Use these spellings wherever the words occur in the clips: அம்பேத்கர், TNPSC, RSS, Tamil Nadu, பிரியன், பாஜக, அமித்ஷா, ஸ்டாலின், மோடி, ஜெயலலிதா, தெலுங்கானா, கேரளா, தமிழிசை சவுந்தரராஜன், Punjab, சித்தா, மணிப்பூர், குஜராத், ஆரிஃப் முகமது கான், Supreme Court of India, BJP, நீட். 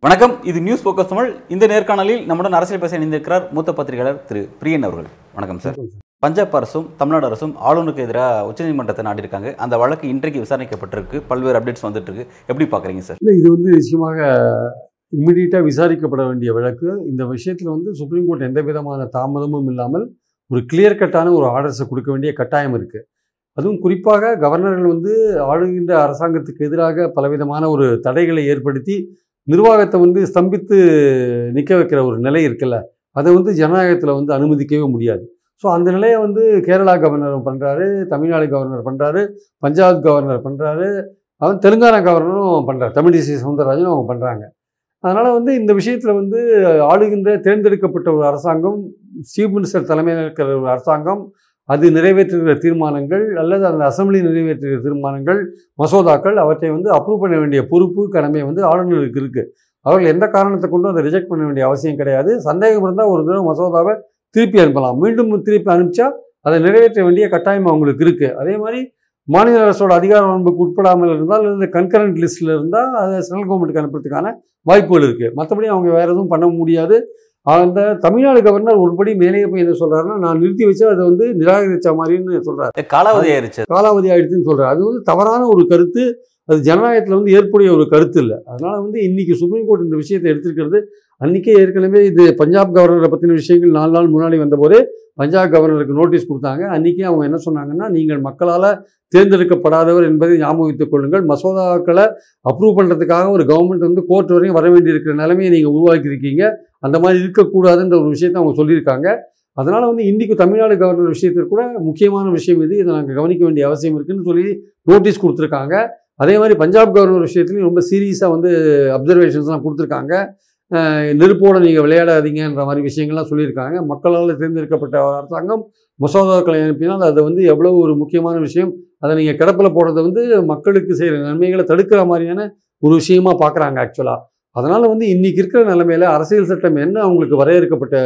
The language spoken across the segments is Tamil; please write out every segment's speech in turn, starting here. வணக்கம், இது நியூஸ் போக்கஸ் தமிழ். இந்த நேர்காணலில் நம்முடன் அரசியல் பேச இணைந்திருக்கிறார் மூத்த பத்திரிகையாளர் திரு பிரியன் அவர்கள். வணக்கம் சார். பஞ்சாப் அரசும் தமிழ்நாடு அரசும் ஆளுநருக்கு எதிராக உச்சநீதிமன்றத்தை நாடியிருக்காங்க. அந்த வழக்கு இன்றைக்கு விசாரிக்கப்பட்டிருக்கு, பல்வேறு அப்டேட்ஸ் வந்துட்டு இருக்கு. எப்படி பார்க்குறீங்க சார்? இல்லை, இது வந்து நிச்சயமாக இம்மிடியேட்டாக விசாரிக்கப்பட வேண்டிய வழக்கு. இந்த விஷயத்தில் வந்து சுப்ரீம் கோர்ட் எந்த விதமான தாமதமும் இல்லாமல் ஒரு கிளியர் கட்டான ஒரு ஆர்டர்ஸை கொடுக்க வேண்டிய கட்டாயம் இருக்குது. அதுவும் குறிப்பாக கவர்னர்கள் வந்து ஆளுகின்ற அரசாங்கத்துக்கு எதிராக பலவிதமான ஒரு தடைகளை ஏற்படுத்தி நிர்வாகத்தை வந்து ஸ்தம்பித்து நிற்க வைக்கிற ஒரு நிலை இருக்குல்ல, அதை வந்து ஜனநாயகத்தில் வந்து அனுமதிக்கவே முடியாது. ஸோ அந்த நிலையை வந்து கேரளா கவர்னர் பண்ணுறாரு, தமிழ்நாடு கவர்னர் பண்ணுறாரு, பஞ்சாப் கவர்னர் பண்ணுறாரு, அவன் தெலுங்கானா கவர்னரும் பண்ணுறாரு, தமிழிசை சவுந்தரராஜனும் அவங்க பண்ணுறாங்க. அதனால் வந்து இந்த விஷயத்தில் வந்து ஆளுகின்ற தேர்ந்தெடுக்கப்பட்ட ஒரு அரசாங்கம், சீஃப் மினிஸ்டர் தலைமையில் இருக்கிற ஒரு அரசாங்கம், அது நிறைவேற்றுகிற தீர்மானங்கள் அல்லது அந்த அசம்பிளி நிறைவேற்றுகிற தீர்மானங்கள், மசோதாக்கள், அவற்றை வந்து அப்ரூவ் பண்ண வேண்டிய பொறுப்பு கடமை வந்து ஆளுநருக்கு இருக்குது. அவர்கள் எந்த காரணத்தை கொண்டும் அதை ரிஜெக்ட் பண்ண வேண்டிய அவசியம் கிடையாது. சந்தேகம் இருந்தால் ஒரு தடவை மசோதாவை திருப்பி அனுப்பலாம். மீண்டும் திருப்பி அனுப்பிச்சா அதை நிறைவேற்ற வேண்டிய கட்டாயம் அவங்களுக்கு இருக்குது. அதே மாதிரி மாநில அரசோட அதிகார வரம்புக்கு உட்படாமல் இருந்தால் அல்லது கன்கரண்ட் லிஸ்ட்டில் இருந்தால் அதை சென்ட்ரல் கவர்மெண்ட்டுக்கு அனுப்புறதுக்கான வாய்ப்புகள் இருக்குது. மற்றபடி அவங்க வேறு எதுவும் பண்ண முடியாது. அந்த தமிழ்நாடு கவர்னர் ஒருபடி மேலேயே போய் என்ன சொல்கிறாருன்னா, நான் நிறுத்தி வச்சா அதை வந்து நிராகரித்த மாதிரின்னு சொல்கிறார். காலாவதி ஆயிடுச்சுன்னு சொல்கிறார். அது வந்து தவறான ஒரு கருத்து. அது ஜனநாயகத்தில் வந்து ஏற்புடைய ஒரு கருத்து இல்லை. அதனால் வந்து இன்றைக்கி சுப்ரீம் கோர்ட் இந்த விஷயத்தை எடுத்திருக்கிறது. அன்றைக்கே ஏற்கனவே இது பஞ்சாப் கவர்னரை பற்றின விஷயங்கள் 4 நாள் முன்னாடி வந்தபோது பஞ்சாப் கவர்னருக்கு நோட்டீஸ் கொடுத்தாங்க. அன்றைக்கே அவங்க என்ன சொன்னாங்கன்னா, நீங்கள் மக்களால் தேர்ந்தெடுக்கப்படாதவர் என்பதை ஞாபகம் வைத்துக் கொள்ளுங்கள். மசோதாக்களை அப்ரூவ் பண்ணுறதுக்காக ஒரு கவர்மெண்ட் வந்து கோர்ட் வரையும் வர வேண்டியிருக்கிற நிலைமையை நீங்கள் உருவாக்கியிருக்கீங்க. அந்த மாதிரி இருக்கக்கூடாதுன்ற ஒரு விஷயத்தை அவங்க சொல்லியிருக்காங்க. அதனால் வந்து இன்றைக்கு தமிழ்நாடு கவர்னர் விஷயத்திற்கு கூட முக்கியமான விஷயம் இது, இதை நாங்கள் கவனிக்க வேண்டிய அவசியம் இருக்குதுன்னு சொல்லி நோட்டீஸ் கொடுத்துருக்காங்க. அதே மாதிரி பஞ்சாப் கவர்னர் விஷயத்துலையும் ரொம்ப சீரியஸாக வந்து அப்சர்வேஷன்ஸ்லாம் கொடுத்துருக்காங்க. நெருப்போடு நீங்கள் விளையாடாதீங்கன்ற மாதிரி விஷயங்கள்லாம் சொல்லியிருக்காங்க. மக்களால் தேர்ந்தெடுக்கப்பட்ட அரசாங்கம் மசோதாக்களை அனுப்பினால் அது வந்து எவ்வளோ ஒரு முக்கியமான விஷயம், அதை நீங்கள் கிடப்பில் போடுறது வந்து மக்களுக்கு செய்கிற நன்மைகளை தடுக்கிற மாதிரியான ஒரு விஷயமாக பார்க்குறாங்க ஆக்சுவலாக. அதனால் வந்து இன்றைக்கி இருக்கிற நிலைமையில் அரசியல் சட்டம் என்ன அவங்களுக்கு வரையறுக்கப்பட்ட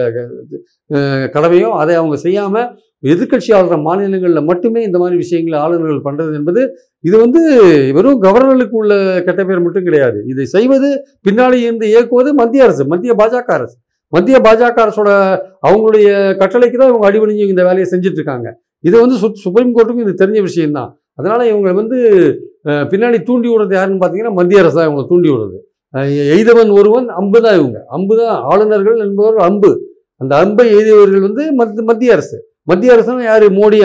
கடமையோ அதை அவங்க செய்யாமல் எதிர்கட்சி ஆளுகிற மாநிலங்களில் மட்டுமே இந்த மாதிரி விஷயங்களை ஆளுநர்கள் பண்ணுறது என்பது, இது வந்து வெறும் கவர்னர்களுக்கு உள்ள கெட்ட பேர் மட்டும் கிடையாது. இதை செய்வது, பின்னாடி இருந்து இயக்குவது மத்திய அரசு, மத்திய பாஜக அரசோட அவங்களுடைய கட்டளைக்கு தான் இவங்க அடிபணிஞ்சு இந்த வேலையை செஞ்சிட்ருக்காங்க. இது வந்து சுப்ரீம் கோர்ட்டுக்கும் இது தெரிஞ்ச விஷயம்தான். அதனால் இவங்க வந்து பின்னாடி தூண்டி விடுறது யாருன்னு பார்த்தீங்கன்னா மத்திய அரசு தான் இவங்களை தூண்டி விடுறது. எய்தவன் ஒருவன் அம்பு தான். இவங்க அம்பு தான். ஆளுநர்கள் என்பவர் அம்பு. அந்த அம்பை எய்தியவர்கள் வந்து மத்திய அரசுனா யார்? மோடி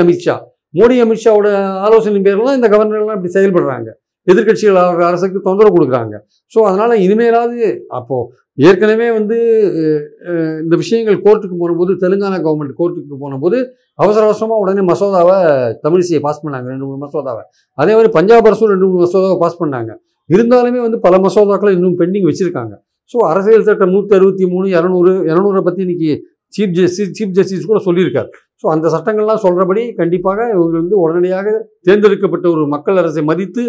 அமித்ஷாவோட ஆலோசனை பேரெல்லாம் இந்த கவர்னர்லாம் இப்படி செயல்படுறாங்க, எதிர்கட்சிகள் அரசுக்கு தொந்தரவு கொடுக்குறாங்க. ஸோ அதனால் இனிமேலாவது, அப்போது ஏற்கனவே வந்து இந்த விஷயங்கள் கோர்ட்டுக்கு போகும்போது, தெலுங்கானா கவர்மெண்ட் கோர்ட்டுக்கு போனபோது அவசர அவசரமாக உடனே மசோதாவை தமிழிசையை பாஸ் பண்ணாங்க, 2-3 மசோதாவை. அதே மாதிரி பஞ்சாப் அரசும் 2-3 மசோதாவை பாஸ் பண்ணாங்க. இருந்தாலுமே வந்து பல மசோதாக்களை இன்னும் பெண்டிங் வச்சுருக்காங்க. ஸோ அரசியல் சட்டம் 163, 200 பற்றி இன்றைக்கி சீஃப் ஜஸ்டிஸ் கூட சொல்லியிருக்கார். ஸோ அந்த சட்டங்கள்லாம் சொல்கிறபடி கண்டிப்பாக இவங்க வந்து உடனடியாக தேர்ந்தெடுக்கப்பட்ட ஒரு மக்கள் அரசை மதித்து,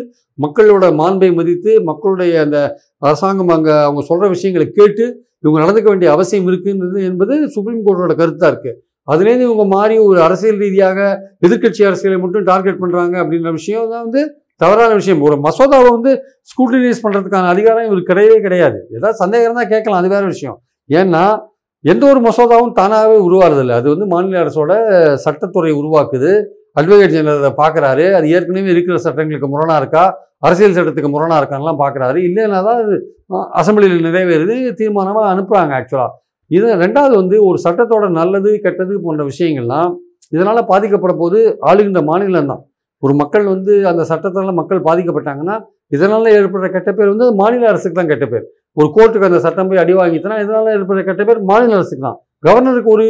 மக்களோட மாண்பை மதித்து, மக்களுடைய அந்த அரசாங்கம் அங்கே அவங்க சொல்கிற விஷயங்களை கேட்டு இவங்க நடந்துக்க வேண்டிய அவசியம் இருக்குன்றது என்பது சுப்ரீம் கோர்ட்டோட கருத்தாக இருக்குது. அதுலேருந்து இவங்க மாறி ஒரு அரசியல் ரீதியாக எதிர்கட்சி அரசியலை மட்டும் டார்கெட் பண்ணுறாங்க அப்படின்ற விஷயம் தான் வந்து தவறான விஷயம். ஒரு மசோதாவை வந்து ஸ்கூட்டினைஸ் பண்ணுறதுக்கான அதிகாரம் இவருக்கு கிடையவே கிடையாது. ஏதாவது சந்தேகம் தான் கேட்கலாம், அது வேறு விஷயம். ஏன்னா எந்த ஒரு மசோதாவும் தானாகவே உருவாகிறதில்ல. அது வந்து மாநில அரசோட சட்டத்துறை உருவாக்குது. அட்வொகேட் ஜெனரல் அதை பார்க்குறாரு, அது ஏற்கனவே இருக்கிற சட்டங்களுக்கு முரணாக இருக்கா, அரசியல் சட்டத்துக்கு முரணாக இருக்கான்லாம் பார்க்குறாரு. இல்லைன்னா தான் அது அசம்பிளியில் நிறைவேறுது, தீர்மானமாக அனுப்புகிறாங்க ஆக்சுவலாக. இது ரெண்டாவது வந்து ஒரு சட்டத்தோட நல்லது கெட்டது போன்ற விஷயங்கள்லாம் இதனால் பாதிக்கப்பட போது ஆளுகின்ற மாநிலம்தான். ஒரு மக்கள் வந்து அந்த சட்டத்தால் மக்கள் பாதிக்கப்பட்டாங்கன்னா இதனால் ஏற்படுற கெட்ட பேர் வந்து மாநில அரசுக்கு தான் கெட்ட பேர். ஒரு கோர்ட்டுக்கு அந்த சட்டம் போய் அடி வாங்கிட்டுனா இதனால் ஏற்படுற கெட்ட பேர் மாநில அரசுக்கு தான். கவர்னருக்கு ஒரு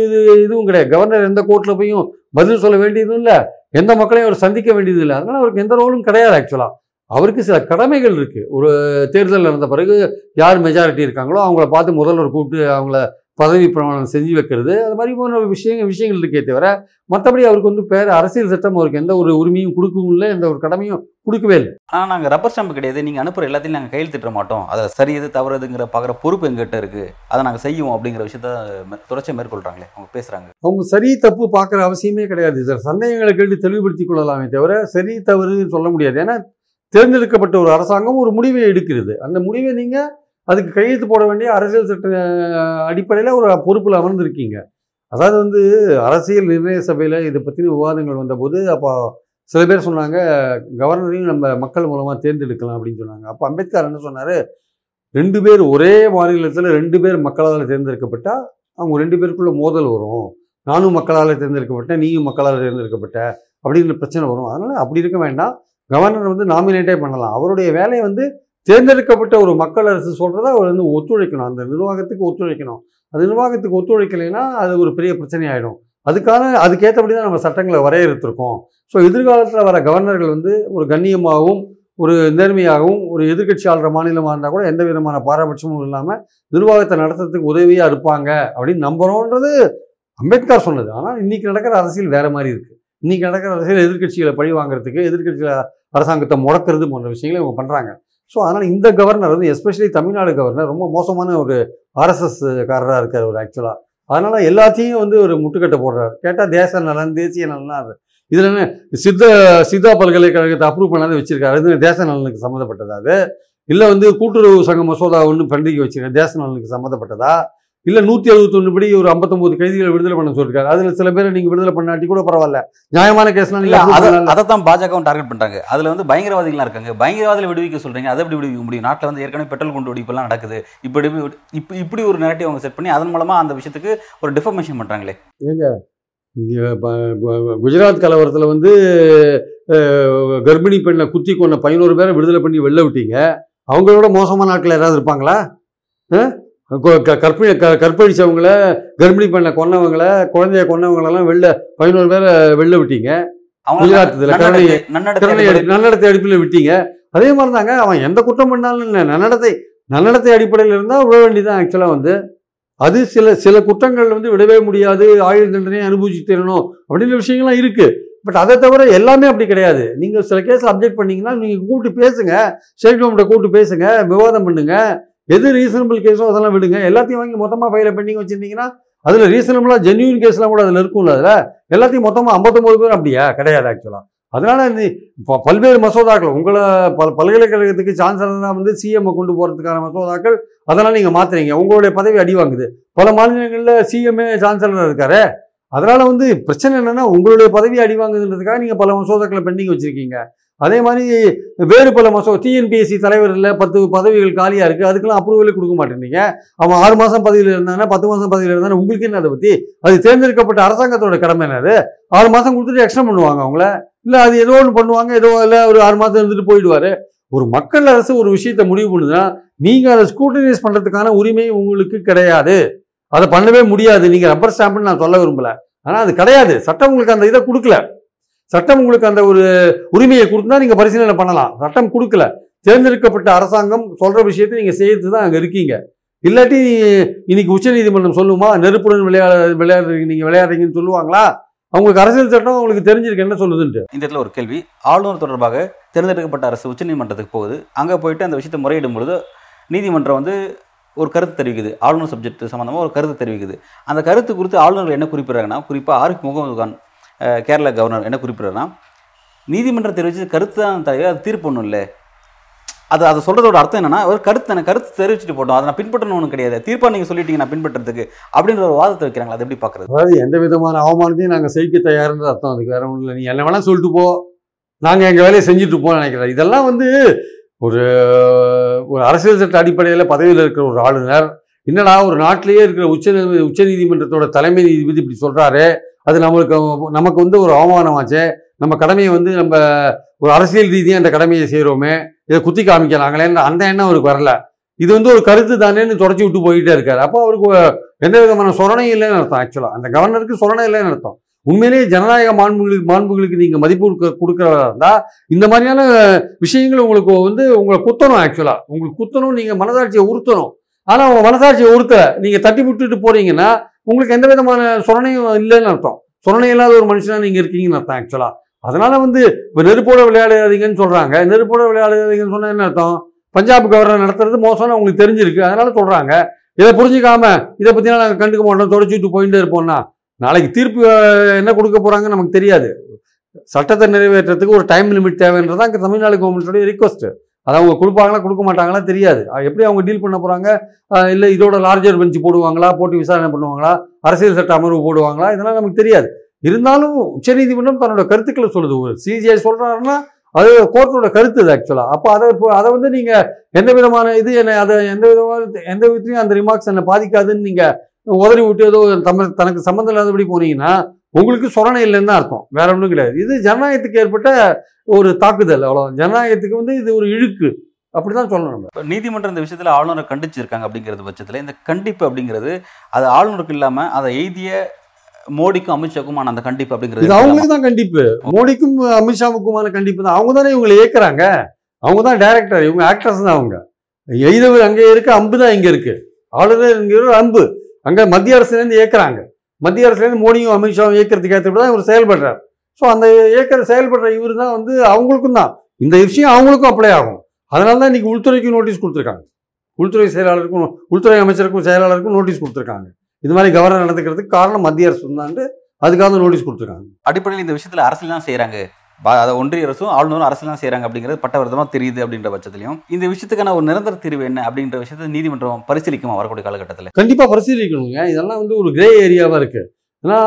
இதுவும் கிடையாது. கவர்னர் எந்த கோர்ட்டில் போயும் பதில் சொல்ல வேண்டியதும் இல்லை, எந்த மக்களையும் அவர் சந்திக்க வேண்டியதும் இல்லை. அதனால் அவருக்கு எந்த ரோலும் கிடையாது ஆக்சுவலாக. அவருக்கு சில கடமைகள் இருக்குது. ஒரு தேர்தல் நடந்த பிறகு யார் மெஜாரிட்டி இருக்காங்களோ அவங்கள பார்த்து முதல்வர் கூப்பிட்டு அவங்கள பதவி பிரமாணம் செஞ்சு வைக்கிறது, அது மாதிரி போன்ற விஷயங்கள் இருக்கே தவிர மற்றபடி அவருக்கு வந்து பேர் அரசியல் சட்டம் அவருக்கு எந்த ஒரு உரிமையும் கொடுக்கவும் இல்லை, எந்த ஒரு கடமையும் கொடுக்கவே இல்லை. ஆனால் நாங்கள் ரப்பர் ஸ்டாம்பு கிடையாது, நீங்கள் அனுப்புகிற எல்லாத்தையும் நாங்கள் கையெழுத்திட மாட்டோம், அதை சரியது தவறுதுங்கிற பார்க்குற பொறுப்பு எங்கிட்ட இருக்குது, அதை நாங்கள் செய்வோம் அப்படிங்கிற விஷயத்த தொடர்ச்சி மேற்கொள்கிறாங்களே அவங்க பேசுகிறாங்க. அவங்க சரி தப்பு பார்க்குற அவசியமே கிடையாது சார், சந்தேகங்களை கேட்டு தெளிவுபடுத்தி கொள்ளலாமே தவிர சரி தவறுன்னு சொல்ல முடியாது. ஏன்னா தேர்ந்தெடுக்கப்பட்ட ஒரு அரசாங்கம் ஒரு முடிவை எடுக்கிறது, அந்த முடிவை நீங்கள் அதுக்கு கையெழுத்து போட வேண்டிய அரசியல் சட்ட அடிப்படையில் ஒரு பொறுப்பில் அமர்ந்திருக்கீங்க. அதாவது வந்து அரசியல் நிர்ணய சபையில் இதை பற்றின விவாதங்கள் வந்தபோது அப்போ சில பேர் சொன்னாங்க கவர்னரையும் நம்ம மக்கள் மூலமாக தேர்ந்தெடுக்கலாம் அப்படின்னு சொன்னாங்க. அப்போ அம்பேத்கர் என்ன சொன்னார், 2 பேர் ஒரே மாநிலத்தில் 2 பேர் மக்களால் தேர்ந்தெடுக்கப்பட்டால் அவங்க 2 பேருக்குள்ளே மோதல் வரும், நானும் மக்களால் தேர்ந்தெடுக்கப்பட்டேன் நீயும் மக்களால் தேர்ந்தெடுக்கப்பட்ட அப்படிங்கிற பிரச்சனை வரும். அதனால் அப்படி இருக்க வேண்டாம், கவர்னர் வந்து நாமினேட்டே பண்ணலாம், அவருடைய வேலையை வந்து தேர்ந்தெடுக்கப்பட்ட ஒரு மக்கள் அரசு சொல்கிறத அவர் வந்து ஒத்துழைக்கணும், அந்த நிர்வாகத்துக்கு ஒத்துழைக்கணும். அது நிர்வாகத்துக்கு ஒத்துழைக்கலைன்னா அது ஒரு பெரிய பிரச்சனையாயிடும். அதுக்கேற்றபடி தான் நம்ம சட்டங்களை வரையறுத்திருக்கோம். ஸோ எதிர்காலத்தில் வர கவர்னர்கள் வந்து ஒரு கண்ணியமாகவும் ஒரு நேர்மையாகவும் ஒரு எதிர்கட்சி ஆளுற மாநிலமாக இருந்தால் கூட எந்த விதமான பாரபட்சமும் இல்லாமல் நிர்வாகத்தை நடத்துறதுக்கு உதவியாக இருப்பாங்க அப்படின்னு நம்புகிறோன்றது அம்பேத்கர் சொன்னது. ஆனால் இன்றைக்கி நடக்கிற அரசியல் வேறு மாதிரி இருக்குது. இன்றைக்கி நடக்கிற அரசியல் எதிர்கட்சிகளை பழி வாங்குறதுக்கு, எதிர்கட்சிகளை அரசாங்கத்தை முடக்கிறது போன்ற விஷயங்களை இவங்க பண்ணுறாங்க. ஸோ அதனால் இந்த கவர்னர் வந்து எஸ்பெஷலி தமிழ்நாடு கவர்னர் ரொம்ப மோசமான ஒரு RSSகாரராக இருக்கார் அவர் ஆக்சுவலாக. அதனால் எல்லாத்தையும் வந்து ஒரு முட்டுக்கட்டை போடுறாரு. கேட்டால் தேச நலன் தேசிய நலனா அது, இதில் என்ன சித்தா பல்கலைக்கழகத்தை அப்ரூவ் பண்ணாத வச்சுருக்காரு, அது தேச நலனுக்கு சம்மந்தப்பட்டதா? அது இல்லை வந்து கூட்டுறவு சங்க மசோதா ஒன்று பண்டிகை வச்சுருக்காரு, தேச நலனுக்கு சம்மந்தப்பட்டதா? இல்லை 161 படி ஒரு 59 கைதிகளை விடுதலை பண்ண சொல்லியிருக்காரு, அதில் சில பேர் நீங்கள் விடுதலை பண்ணாட்டி கூட பரவாயில்ல, நியாயமான கேஸ்லாம் நீங்கள் அதை தான் பாஜகவும் டார்கெட் பண்ணுறாங்க. அதில் வந்து பயங்கரவாதிகளாக இருக்காங்க, பயங்கரவாதிகளை விடுவிக்க சொல்கிறீங்க, அதை எப்படி விடுவிக்க முடியும்? நாட்டில் வந்து ஏற்கனவே பெட்ரோல் குண்டு வெடிப்பெல்லாம் நடக்குது, இப்படி ஒரு நேரட்டிவ் அவங்க செட் பண்ணி அதன் மூலமாக அந்த விஷயத்துக்கு ஒரு டிஃபர்மேஷன் பண்ணுறாங்களே. ஏங்க குஜராத் கலவரத்தில் வந்து கர்ப்பிணி பெண்ணை குத்தி கொண்ட 11 பேரை விடுதலை பண்ணி வெளில விட்டீங்க, அவங்களோட மோசமான நாட்கள் யாராவது இருப்பாங்களா? கற்பழிச்சவங்கள, கர்ப்பிணி பெண்ணை கொன்னவங்கள, குழந்தைய கொன்னவங்களெல்லாம் வெளில 11 பேரை வெளில விட்டீங்க. குஜராத்தில் நன்னடத்தை அடிப்படையில் விட்டீங்க. அதே மாதிரி தாங்க அவன் எந்த குற்றம் பண்ணாலும் இல்லை, நன்னடத்தை அடிப்படையில் இருந்தால் விட வேண்டிதான் ஆக்சுவலாக வந்து. அது சில குற்றங்கள் வந்து விடவே முடியாது, ஆயுள் தண்டனை அனுபவிச்சு தரணும் அப்படின்ற விஷயங்கள்லாம் இருக்குது. பட் அதை தவிர எல்லாமே அப்படி கிடையாது. நீங்கள் சில கேஸில் அப்டேட் பண்ணிங்கன்னா நீங்கள் கூப்பிட்டு பேசுங்க, ஸ்டேட் கவர்மெண்ட்டை கூப்பிட்டு பேசுங்க, விவாதம் பண்ணுங்கள், எது ரீசனபிள் கேஸோ அதெல்லாம் விடுங்க. எல்லாத்தையும் வாங்கி மொத்தமாக ஃபைல பெண்டிங் வச்சுருந்தீங்கன்னா அதில் ரீசனபிளாக ஜென்யூன் கேஸ்லாம் கூட அதில் இருக்கும்ல, அதில் எல்லாத்தையும் மொத்தமாக 59 பேர் அப்படியா கிடையாது ஆக்சுவலாக. அதனால் இந்த பல்வேறு மசோதாக்கள் உங்களை பல்கலைக்கழகத்துக்கு சான்சலராக வந்து சிஎம் கொண்டு போகிறதுக்கான மசோதாக்கள் அதெல்லாம் நீங்கள் மாற்றுறீங்க, உங்களுடைய பதவி அடி வாங்குது. பல மாநிலங்களில் சிஎம்ஏ சான்சலராக இருக்காரு, அதனால் வந்து பிரச்சனை என்னென்னா உங்களுடைய பதவி அடி வாங்குதுன்றதுக்காக நீங்கள் பல மசோதாக்களை பெண்டிங் வச்சுருக்கீங்க. அதே மாதிரி வேறு பல மாதம் TNPSC தலைவர் இல்லை, 10 பதவிகள் காலியாக இருக்குது, அதுக்கெல்லாம் அப்ரூவலே கொடுக்க மாட்டேன்றீங்க. அவன் 6 மாதம் பதவியில் இருந்தானா 10 மாதம் பதவியில் இருந்தானா உங்களுக்கு என்ன அதை பற்றி? அது தேர்ந்தெடுக்கப்பட்ட அரசாங்கத்தோட கடமை என்னது? 6 மாதம் கொடுத்துட்டு எக்ஸ்டன் பண்ணுவாங்க அவங்கள, இல்லை அது ஏதோ ஒன்று பண்ணுவாங்க, ஏதோ இல்லை ஒரு 6 மாதம் இருந்துட்டு போயிடுவார். ஒரு மக்கள் அரசு ஒரு விஷயத்தை முடிவு பண்ணுதுன்னா நீங்கள் அதை ஸ்க்ரூட்டனைஸ் பண்ணுறதுக்கான உரிமை உங்களுக்கு கிடையாது, அதை பண்ணவே முடியாது. நீங்கள் ரப்பர் ஸ்டாம்புன்னு நான் சொல்ல விரும்பலை, ஆனால் அது கிடையாது. சட்டம் உங்களுக்கு அந்த இதை கொடுக்கல, சட்டம் உங்களுக்கு அந்த ஒரு உரிமையை கொடுத்தா நீங்கள் பரிசீலனை பண்ணலாம். சட்டம் கொடுக்கல, தேர்ந்தெடுக்கப்பட்ட அரசாங்கம் சொல்கிற விஷயத்தை நீங்கள் செய்யறது தான் அங்கே இருக்கீங்க. இல்லாட்டி இன்னைக்கு உச்சநீதிமன்றம் சொல்லுமா நெருப்புடன் நீங்கள் விளையாடுறீங்கன்னு சொல்லுவாங்களா? அவங்களுக்கு அரசியல் சட்டம் அவங்களுக்கு தெரிஞ்சிருக்கு என்ன சொல்லுதுன்ட்டு. இந்த இடத்துல ஒரு கேள்வி, ஆளுநர் தொடர்பாக தேர்ந்தெடுக்கப்பட்ட அரசு உச்சநீதிமன்றத்துக்கு போகுது, அங்கே போயிட்டு அந்த விஷயத்தை முறையிடும் பொழுது நீதிமன்றம் வந்து ஒரு கருத்து தெரிவிக்குது, ஆளுநர் சப்ஜெக்ட் சம்மந்தமாக ஒரு கருத்து தெரிவிக்குது. அந்த கருத்து குறித்து ஆளுநர்கள் என்ன குறிப்பிட்றாங்கன்னா, குறிப்பாக ஆரிஃப் முகமது கான் கேரளா கவர்னர் என்ன குறிப்பிட்றாருன்னா, நீதிமன்றம் தெரிவித்து கருத்து தான் தவிர அது தீர்ப்பு ஒன்றும் இல்லை. அதை சொல்கிறதோட அர்த்தம் என்னென்னா, ஒரு கருத்து தெரிவிச்சுட்டு போட்டோம், அதை நான் பின்பற்றணும் ஒன்றும் கிடையாது, தீர்ப்பாக நீங்கள் சொல்லிட்டீங்க நான் பின்பற்றதுக்கு அப்படின்ற ஒரு வாதத்தை வைக்கிறாங்களா, அதை எப்படி பார்க்குறது? அதாவது எந்த விதமான அவமானத்தையும் நாங்கள் செய்ய தயாருன்ற அர்த்தம், அதுக்கு வேறு ஒன்றும் இல்லை. நீ என்ன வேணால் சொல்லிட்டு போ, நாங்கள் எங்கள் வேலையை செஞ்சுட்டு போன்னு நினைக்கிறேன். இதெல்லாம் வந்து ஒரு அரசியல் சட்ட அடிப்படையில் பதவியில் இருக்கிற ஒரு ஆளுநர், என்னடா ஒரு நாட்டிலேயே இருக்கிற உச்சநீதிமன்றத்தோட தலைமை நீதிபதி இப்படி சொல்கிறாரு, அது நமக்கு வந்து ஒரு அவமானமாச்சே, நம்ம கடமையை வந்து நம்ம ஒரு அரசியல் ரீதியாக அந்த கடமையை செய்கிறோமே, இதை குத்தி காமிக்கிறாங்களேன்ற அந்த எண்ணம் அவருக்கு வரல. இது வந்து ஒரு கருத்து தானேன்னு தொடச்சி விட்டு போயிட்டே இருக்காரு. அப்போ அவருக்கு எந்த விதமான சொரணை இல்லைன்னு அர்த்தம், ஆக்சுவலாக அந்த கவர்னருக்கு சொரணை இல்லைன்னு அர்த்தம். உண்மையிலேயே ஜனநாயக மாண்புகளுக்கு நீங்கள் மதிப்பு கொடுக்குறவராக இருந்தால் இந்த மாதிரியான விஷயங்கள் உங்களுக்கு வந்து உங்களை குத்தணும், ஆக்சுவலாக உங்களுக்கு குத்தணும், நீங்கள் மனசாட்சியை உறுத்தணும். ஆனால் உங்கள் மனசாட்சி ஒருத்த நீங்கள் தட்டி விட்டுட்டு போறீங்கன்னா உங்களுக்கு எந்த விதமான சொரணையும் இல்லைன்னு அர்த்தம். சொரணை இல்லாத ஒரு மனுஷனாக நீங்கள் இருக்கீங்கன்னு அர்த்தம் ஆக்சுவலாக. அதனால நெருப்போட விளையாடாதீங்கன்னு சொல்கிறாங்க. நெருப்போட விளையாடாதீங்கன்னு சொன்னால் என்ன அர்த்தம்? பஞ்சாப் கவர்னர் நடத்துறது மோசம்னு உங்களுக்கு தெரிஞ்சிருக்கு, அதனால சொல்கிறாங்க. இதை புரிஞ்சுக்காம இதை பற்றினா நாங்கள் கண்டுக்க மாட்டோம், தொடச்சிட்டு போயிட்டே இருப்போம்னா நாளைக்கு தீர்ப்பு என்ன கொடுக்க போகிறாங்கன்னு நமக்கு தெரியாது. சட்டத்தை நிறைவேற்றத்துக்கு ஒரு டைம் லிமிட் தேவைன்றதான் இங்கே தமிழ்நாடு கவர்மெண்ட்டோடைய ரிக்வஸ்ட்டு. அதை அவங்க கொடுப்பாங்களா கொடுக்க மாட்டாங்களா தெரியாது. எப்படி அவங்க டீல் பண்ண போகிறாங்க, இல்லை இதோட லார்ஜர் பெஞ்சு போடுவாங்களா, போட்டு விசாரணை பண்ணுவாங்களா, அரசியல் சட்ட அமர்வு போடுவாங்களா, இதெல்லாம் நமக்கு தெரியாது. இருந்தாலும் உச்ச நீதிமன்றம் தன்னோட கருத்துக்களை சொல்லுது. ஒரு சிஜிஐ சொல்கிறாருன்னா அது கோர்ட்டோட கருத்து இது ஆக்சுவலாக. அப்போ அதை நீங்கள் எந்த விதமான இது என்னை அதை எந்த விதத்துலையும் அந்த ரிமார்க்ஸ் என்னை பாதிக்காதுன்னு நீங்கள் உதறி விட்டு ஏதோ தனக்கு சம்மந்தம் இல்லாதபடி போனீங்கன்னா உங்களுக்கு சொரணை இல்லைன்னு தான் அர்த்தம், வேற ஒன்றும் கிடையாது. இது ஜனநாயகத்துக்கு ஏற்பட்ட ஒரு தாக்குதல், அவ்வளோ. ஜனநாயகத்துக்கு இது ஒரு இழுக்கு, அப்படி தான் சொல்லணும். நம்ம நீதிமன்றம் இந்த விஷயத்தில் ஆளுநரை கண்டிச்சிருக்காங்க. அப்படிங்கிறது பட்சத்தில் இந்த கண்டிப்பு அப்படிங்கிறது அது ஆளுநருக்கு இல்லாமல் அதை எய்திய மோடிக்கும் அமித்ஷாவுக்குமான அந்த கண்டிப்பு அப்படிங்கிறது அவங்களுக்கு தான் கண்டிப்பு. மோடிக்கும் அமித்ஷாவுக்குமான கண்டிப்பு தான். அவங்க தானே இவங்களை ஏற்கிறாங்க, அவங்க தான் டைரக்டர், இவங்க ஆக்டர்ஸ் தான். அவங்க எய்தவர் அங்கே இருக்க, அம்பு தான் இங்கே இருக்கு. ஆளுநர் என்கிற அம்பு அங்கே மத்திய அரசுலேருந்து ஏற்கிறாங்க. மத்திய அரசுலேருந்து மோடியும் அமித்ஷாவும் ஏற்கிறதுக்கு ஏற்ற தான் இவர் செயல்படுறார். ஸோ அந்த ஏற்கிற செயல்படுற இவர் தான் அவங்களுக்கும் தான் இந்த விஷயம் அவங்களுக்கும் அப்ளை ஆகும். அதனால தான் இன்னைக்கு உள்துறைக்கும் நோட்டீஸ் கொடுத்துருக்காங்க. உள்துறை செயலாளருக்கும் உள்துறை அமைச்சருக்கும் செயலாளருக்கும் நோட்டீஸ் கொடுத்துருக்காங்க. இது மாதிரி கவர்னர் நடந்துக்கிறதுக்கு காரணம் மத்திய அரசு இருந்தாண்டு அதுக்காக நோட்டீஸ் கொடுத்துருக்காங்க. அடிப்படையில் இந்த விஷயத்தில் அரசியல் தான் செய்கிறாங்க, அதை ஒன்றிய அரசும் ஆளுநரும் அரசியலாம் செய்கிறாங்க அப்படிங்கிறது பட்டவர்த்தமாக தெரியுது. அப்படின்ற பட்சத்திலையும் இந்த விஷயத்துக்கான ஒரு நிரந்தர தீர்வு என்ன அப்படின்ற விஷயத்தை நீதிமன்றம் பரிசீலிக்குமா வரக்கூடிய காலகட்டத்தில்? கண்டிப்பாக பரிசீலிக்கணுங்க. இதெல்லாம் ஒரு கிரே ஏரியாவாக இருக்குது. ஏன்னா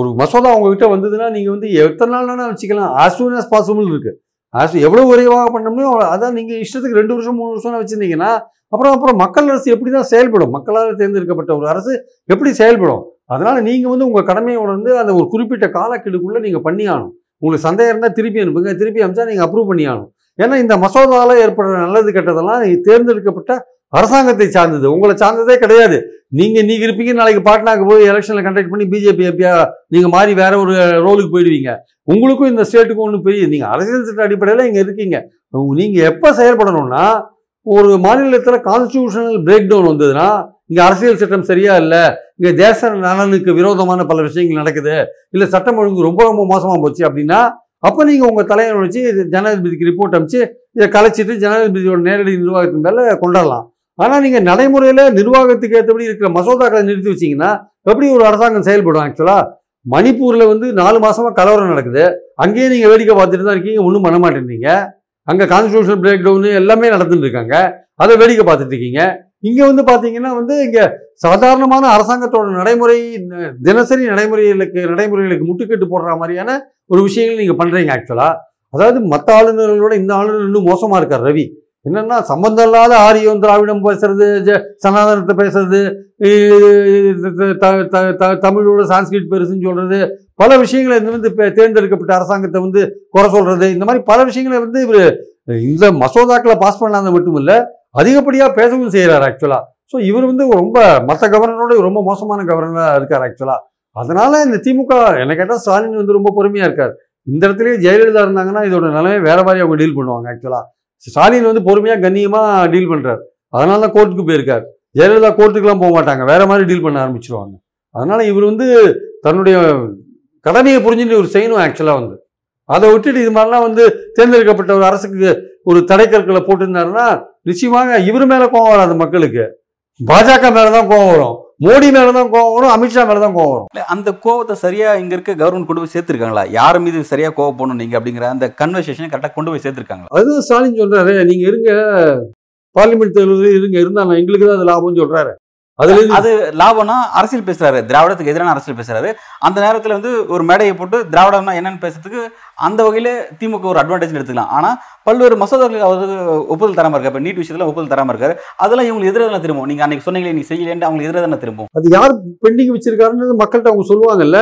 ஒரு மசோதா உங்ககிட்ட வந்ததுன்னா நீங்கள் எத்தனை நாள்னா வச்சுக்கலாம், ஆஸ் சூன் ஆஸ் பாசிபிள் இருக்குது. எவ்வளோ விரைவாக பண்ணோம்னா அதான் நீங்கள் இஷ்டத்துக்கு 2 வருஷம் 3 வருஷம்னா வச்சுருந்தீங்கன்னா அப்புறம் மக்கள் அரசு எப்படி தான் செயல்படும்? மக்களால் தேர்ந்தெடுக்கப்பட்ட ஒரு அரசு எப்படி செயல்படும்? அதனால் நீங்கள் உங்கள் கடமையை உணர்ந்து அந்த ஒரு குறிப்பிட்ட காலக்கெடுக்குள்ளே நீங்கள் பண்ணி ஆகணும். உங்களுக்கு சந்தேகம் இருந்தால் திருப்பி அனுப்புங்க, திருப்பி அனுப்பிச்சா நீங்கள் அப்ரூவ் பண்ணி ஆகணும். ஏன்னா இந்த மசோதாவில் ஏற்படுற நல்லது கெட்டதெல்லாம் தேர்ந்தெடுக்கப்பட்ட அரசாங்கத்தை சார்ந்தது, உங்களை சார்ந்ததே கிடையாது. நீங்கள் இருப்பீங்க, நாளைக்கு பாட்னாக்கு போய் எலெக்ஷனில் கண்டக்ட் பண்ணி பிஜேபி எம்பியாக நீங்கள் மாறி வேற ஒரு ரோலுக்கு போயிடுவீங்க. உங்களுக்கும் இந்த ஸ்டேட்டுக்கும் ஒன்றும் பெரிய, நீங்கள் அரசியல் சட்ட அடிப்படையில் இங்கே இருக்கீங்க. நீங்கள் எப்போ செயல்படணும்னா ஒரு மாநிலத்தில் கான்ஸ்டியூஷனல் பிரேக் டவுன் வந்ததுன்னா இங்கே அரசியல் சட்டம் சரியா இல்லை, இங்கே தேச நலனுக்கு விரோதமான பல விஷயங்கள் நடக்குது, இல்லை சட்டம் ஒழுங்கு ரொம்ப ரொம்ப மோசமாக போச்சு அப்படின்னா அப்போ நீங்கள் உங்கள் தலையை வச்சு ஜனாதிபதிக்கு ரிப்போர்ட் அனுப்பிச்சு இதை கலைச்சிட்டு ஜனாதிபதியோட நேரடி நிர்வாகத்தின் மேலே கொண்டாடலாம். ஆனால் நீங்கள் நடைமுறையில் நிர்வாகத்துக்கு ஏற்றபடி இருக்கிற மசோதாக்களை நிறுத்தி வச்சிங்கன்னா எப்படி ஒரு அரசாங்கம் செயல்படும்? ஆக்சுவலாக மணிப்பூரில் 4 மாதமாக கலவரம் நடக்குது, அங்கேயே நீங்கள் வேடிக்கை பார்த்துட்டு தான் இருக்கீங்க, ஒன்றும் பண்ண மாட்டேன்றீங்க. அங்கே கான்ஸ்டியூஷனல் பிரேக் டவுனு எல்லாமே நடந்துட்டு இருக்காங்க, அதை வேடிக்கை பார்த்துட்டு இருக்கீங்க. இங்கே பார்த்தீங்கன்னா இங்கே சாதாரணமான அரசாங்கத்தோட நடைமுறை தினசரி நடைமுறைகளுக்கு முட்டுக்கட்டு போடுற மாதிரியான ஒரு விஷயங்கள் நீங்கள் பண்ணுறீங்க ஆக்சுவலாக. அதாவது மற்ற ஆளுநர்களோட இந்த ஆளுநர் இன்னும் மோசமாக இருக்கார் ரவி. என்னென்னா சம்பந்தம் இல்லாத ஆரியம் திராவிடம் பேசுறது, சனாதனத்தை பேசுறது, தமிழோட சான்ஸ்கிரிட் பேசுன்னு சொல்கிறது, பல விஷயங்களை தேர்ந்தெடுக்கப்பட்ட அரசாங்கத்தை குறை சொல்கிறது, இந்த மாதிரி பல விஷயங்களை இவர் இந்த மசோதாக்களை பாஸ் பண்ணாத மட்டும் இல்லை அதிகப்படியாக பேசவும் செய்கிறார் ஆக்சுவலாக. ஸோ இவர் ரொம்ப மற்ற கவர்னரோட ரொம்ப மோசமான கவர்னராக இருக்கார் ஆக்சுவலாக. அதனால் இந்த திமுக என்னை கேட்டால் ஸ்டாலின் ரொம்ப பொறுமையாக இருக்கார். இந்த இடத்துலேயே ஜெயலலிதா இருந்தாங்கன்னா இதோட நிலைமை வேற மாதிரி அவங்க டீல் பண்ணுவாங்க ஆக்சுவலாக. ஸ்டாலின் பொறுமையாக கண்ணியமாக டீல் பண்ணுறார், அதனால தான் கோர்ட்டுக்கு போயிருக்கார். ஜெயலலிதா கோர்ட்டுக்கெலாம் போக மாட்டாங்க, வேற மாதிரி டீல் பண்ண ஆரம்பிச்சிருவாங்க. அதனால் இவர் தன்னுடைய கடமையை புரிஞ்சுட்டு இவர் செய்யணும் ஆக்சுவலாக. அதை விட்டுட்டு இது மாதிரிலாம் தேர்ந்தெடுக்கப்பட்ட ஒரு அரசுக்கு ஒரு தடைக்கற்களை போட்டிருந்தாருன்னா நிச்சயமாக இவர் மேலே கோவம் வராது மக்களுக்கு, பாஜக மேலே தான் கோவம் வரும், மோடி மேலே தான் கோவம் வரும், அமித்ஷா மேலே தான் கோவம் வரும். இல்லை அந்த கோவத்தை சரியாக இங்கே இருக்க கவர்மெண்ட் கொண்டு போய் சேர்த்துருக்காங்களா? யார் மீது சரியாக கோவம் போகணும் நீங்கள் அப்படிங்கிற அந்த கன்வர்சேஷனை கரெக்டாக கொண்டு போய் சேர்த்துருக்காங்களா? அது ஸ்டாலின் சொல்கிறாரு, நீங்கள் இருங்க பார்லிமெண்ட் தேர்தலில் இருங்க, இருந்தால் எங்களுக்கு தான் அது லாபம்னு சொல்கிறாரு. அது லாபம்னா அரசியல் பேசுறாரு, திராவிடத்துக்கு எதிரான அரசியல் பேசுறாரு. அந்த நேரத்தில் ஒரு மேடையை போட்டு திராவிடம்னா என்னன்னு பேசுறதுக்கு அந்த வகையில திமுக ஒரு அட்வான்டேஜ் எடுத்துக்கலாம். ஆனா பல்வேறு மசோதாக்களுக்கு அவருக்கு ஒப்புதல் தராம இருக்காரு. இப்ப நீட் விஷயத்துல ஒப்புதல் தராம இருக்காரு, அதெல்லாம் இவங்களுக்கு எதிராக திரும்பும். நீங்க அன்னைக்கு சொன்னீங்களே நீங்க செய்யலேன்னு அவங்களுக்கு எதிராக திரும்பும். அது யார் பெண்டிங் வச்சிருக்காருன்னு மக்கள்கிட்ட அவங்க சொல்லுவாங்கல்ல,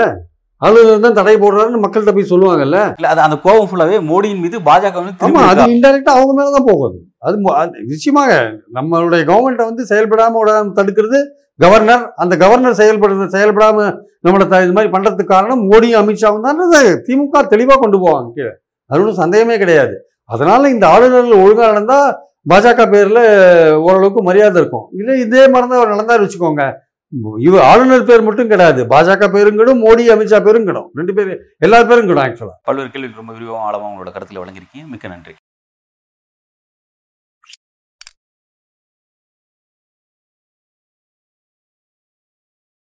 ஆளுநர் தான் தடை போடுறாருன்னு மக்கள்கிட்ட போய் சொல்லுவாங்கல்ல. இல்ல அது அந்த கோபம் ஃபுல்லாவே மோடியின் மீது பாஜக அது இன்டெரக்டா அவங்க மேலதான் போகுது. அது நிச்சயமாக நம்மளுடைய கவர்மெண்ட்டை செயல்படாமல் விடாமல் தடுக்கிறது கவர்னர். அந்த கவர்னர் செயல்படாமல் நம்மளை இது மாதிரி பண்ணுறதுக்கு காரணம் மோடியும் அமித்ஷாவும் தான். திமுக தெளிவாக கொண்டு போவாங்க, கீழே அது ஒன்றும் சந்தேகமே கிடையாது. அதனால் இந்த ஆளுநர்கள் ஒழுங்காக நடந்தால் பாஜக பேர்ல ஓரளவுக்கு மரியாதை இருக்கும். இல்லை இதே மறந்து அவர் நடந்தார் வச்சுக்கோங்க, இவர் ஆளுநர் பேர் மட்டும் கிடையாது, பாஜக பேரும் கிடும், மோடி அமித்ஷா பேரும் கிடும், ரெண்டு பேரும் எல்லா பேரும் கிடும். ஆக்சுவலா பல்வேறு கேள்வி ரொம்ப விரிவாக ஆழமாக உங்களோட கருத்தில் வழங்கியிருக்கீங்க. மிக்க நன்றி.